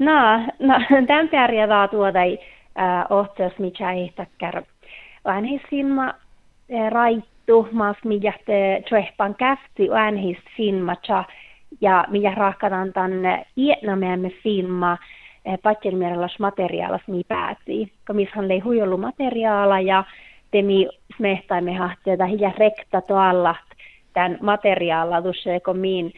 No, tämän pärjävää tuoda ohtseus, mitä ei takkar. Äänhisilma raittu, maas mitä tjoehpan kästi äänhisilma ja mitä rahkataan tämän ietnameemme filmaa patjelmierallas materiaalas, mitä päätii. Komishan lei huijollu materiaala ja temi smehtaimme hahteita hiljaa rekta tuolla tämän materiaalla tuossa, min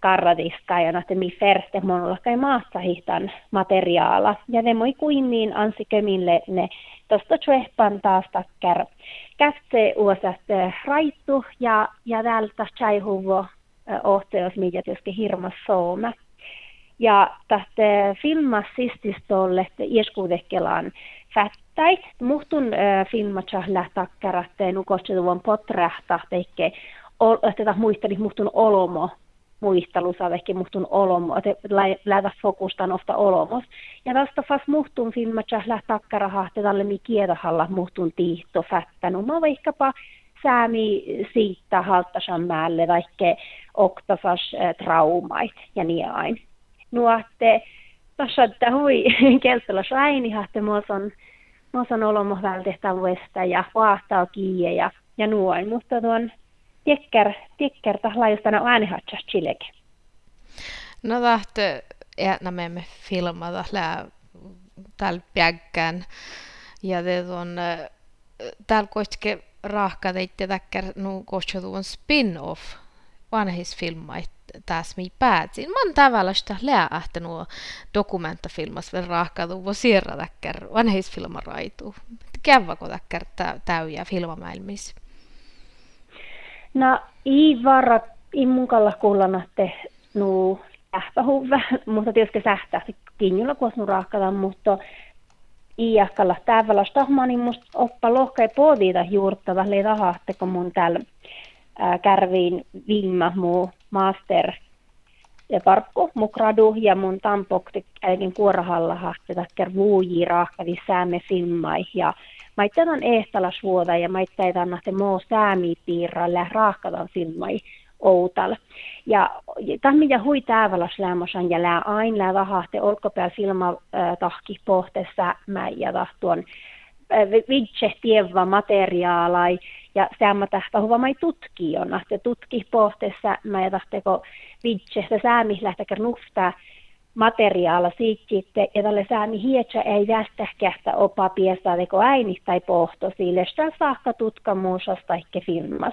karratiska ja nähtemi ferste monollakai maassa hiihtan materiaala. Ja ne moi kuin niin ansi kömille ne tosta tjoehpan taas takkar käftse uosasta raittu ja tältä tjaihuvo ohteos mitä tietysti hirmas sooma. Ja tästä filmas sististolle ieskuudekelaan fättäit, muhtun filmatsa takkarateen ukostetuvan potrahta teikke, että muistelit muhtun olomo, muistelussa vehki muhtun olomo, lähdä fokustaan ofta olomos. Ja tästä fas muhtun filmatsa takkaraha, että tälle mi kietahalla muhtun tiihto fättän, oma vaikkapa säämi siitä halttasan määlle, vaikka oktasas traumait ja niin aina. Nuotte tässä hui kelttelas rainihatte muoson olomo vältehtä vuesta ja vaahtaa kiie ja nuoin, mutta tuon tiekkär tahlaajustana äänihatsas chileke. No tahte etnämemme filmata täällä päkkään ja te tuon täällä kohtke rahka teitte täkkär nu kohtsuun spin-off vanhis filmait. Tässä minä päätin. Mä oon tavallaan sitä lähtenä nuo dokumenttafilmas vielä rahkautuu, voi siirrä täkkär, vanheisfilma raituu. Kävväkö täkkär täyjää filmamäilmissä? No, ei mukalla kuulla te nuu lähpähuvä, mutta tietysti sähtää kinjulla, kun sinun rahkataan, mutta ei ahkalla tavallaan sitä hommaa, niin musta oppa lohkei pohdita juurta, vähli rahahte, kun mun täällä kärviin viimma muu master ja parkku mukradu ja mun tampokti äikin kuorahalla hahteta kervuuji rahkavi säämme filmai ja maittain on ehtalas vuoda ja maittain on nähty muu säämi piirralla rahkavan filmai outal. Ja tämän ja hui täävälas lämmösan ja lää aina lää vahahte olkopääl filma tahki pohtessa mä ja tahtuon vitse tievä materiaalai ja säämmä tähtähuva mai tutkijona. Se tutki pohtessa mä ja tahteko vitse, se säämi lähtäkään nuftaa materiaala siitä, ja tälle säämi hietsä ei västähkästä opa piestaa teko äinis tai pohto sille, sitä saakka tutkamuusas tai filmas.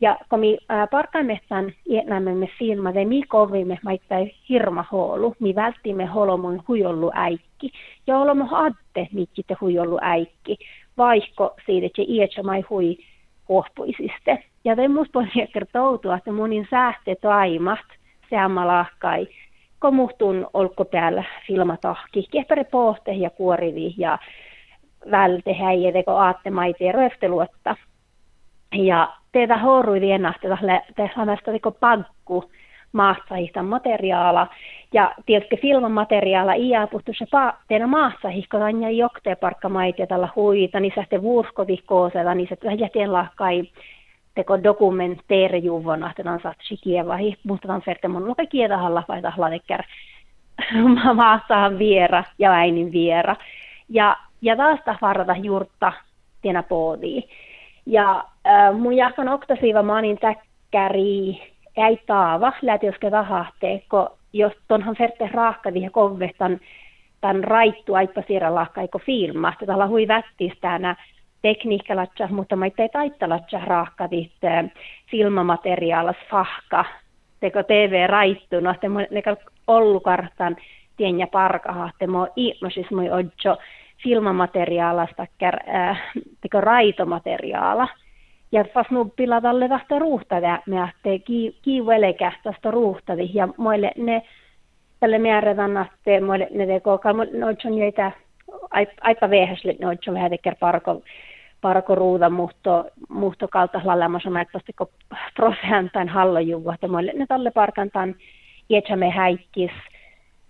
Ja kun me parkaamme tämän ietnämme filmaa, niin me kovimme maittain hirma hoolu, me välttimme holomon huijollu äikki, ja olemme hatte mitkite huijollu äikki, vaikka siitä, että ietsä mai hui kohpuisiste. Ja te musta voi kertoutua, että monin säästetaimat seammalahkai, kun muhtun olkopäällä filmatahki, kehpäri pohte ja kuorivi ja vältehäijä, kun aatte maiteen röfteluotta. Ja teitä horui vienahti, te hämästä pakku maassa hihtan materiaala. Ja tietysti filmamateriaala ei apuhtu se teidän maassa hihkotaan ja jokteen parkkamaite tällä huita, niin se vuuskotihkoosella, niin se jätien lahkai teko dokumenteerjuvona, että on saattu kievahi, mutta on ferte mun luke kietahalla vai tahlatekär maassahan viera ja äinin viera. Ja taas varata juurta tienä poodii. Ja mun jahkan oktasiiva maanin täkkäri ei taava, lähtiöske vahahtee, kun jos tuonhan ferte rahkavi ja kovve tämän raittu aippa siirrä lahka, eikö filma, että tällä hui vättistänä tekniikkalatsa, mutta maittei taittelatsa rahkavit filmamateriaalas fahka, teko TV-raittu, no te ne ollukartan tien ja parkaha, te mo ilmoisis moi odjo filmamateriaalasta teko raitomateriaala. Ja vasta mun pilatalle vasta ruuhtaviä, me ahtee kiivelekä tästä ruuhtaviä, ja moille ne tälle määrätän, että moille ne tekookaa, noit on joita aippa vehäsille, noit on vähän tekee parkoruuta, muhto kaltaisella lämmöisenä, että vasta prosentain hallojuva, että moille ne tälle parkantaan, ietsämme häikkis,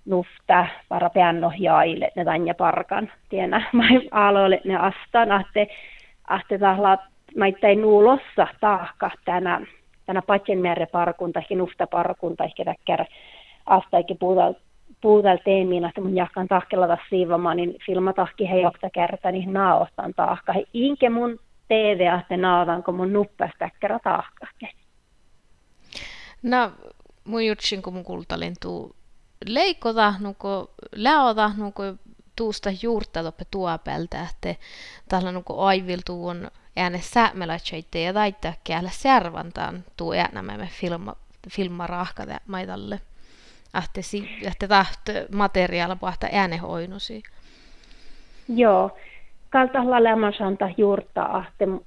nufta, varapeannohjaajille, ne tanja parkan, tienä, aloille ne astaan, ahte tahla, maittain nuulossa taakka tänä patjenmääräparkunta, ehkä nuftaparkunta, ehkä täkkär astaikin puutella teemillä, että mun jahkan tahkelata siivomaan, niin filmatahki he jokta kertaa, niin naotan tahka. He inke mun TV-ahte naotan, kun mun nuppästäkkärä tahka. No, mun jutsin, kun mun kultalintuu leikotahnuko, läotahnuko tuusta juurta loppe tuopeltä, että tahlannuko aiviltuu on ääne säämelätseitä ja taittakkiä älä särvantaan tuu äänämme filmarahka maitalle. Että tahto materiaali pohtaa äänehoinusi. Joo. Kaltahla lämmasanta juurtaa,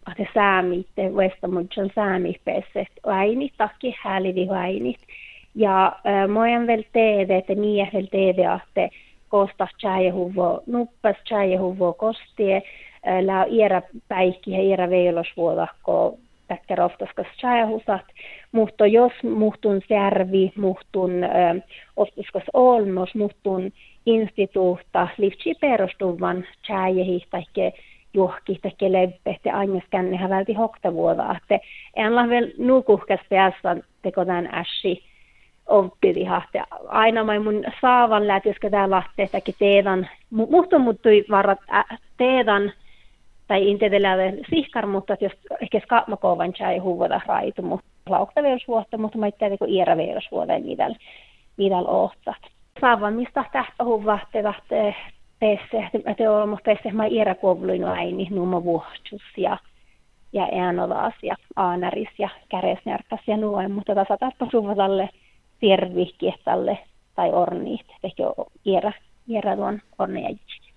että säämiitte, vestamutsan säämiipeessä, äinit, takki, hälivihuäinit. Ja mojan vielä TV, että miehen vielä TV, että kostas tjäihuvo, nuppas tjäihuvo kostie, lää iera päikki ja iera veilosvuodakko, täkkä roftaskas tjäihusat. Mutta jos muhtun järvi, muhtun ostaskas olmos, muhtun instituutta, liitsi perustuvan tjäihi tai johki tai leppe, että aina skännehä välti hoktavuodaa. En ole vielä nukuhkas päässä tekotaan äsi. Oppivihahte. Aina mun saavan lähtisikö täällä lähtee, että teidän, muhto muuttui varat teidän, tai intedellä sihkar, mutta jos ehkä skaamakovan ei huuvata raitu, mutta laukta vuotta, mutta mä itse teko iera vuotta niidäl ohtat. Saavan mistä tähtä huuvahteva pesse, te olemme pesse, mä iera kovluin aini, numma vuotus ja äänovaas ja aanaris ja käresnärpäs ja nuoin, mutta tasatappa suvatalle Tervi, kiettalle tai orniit, ehkä on ierä tuon orneja.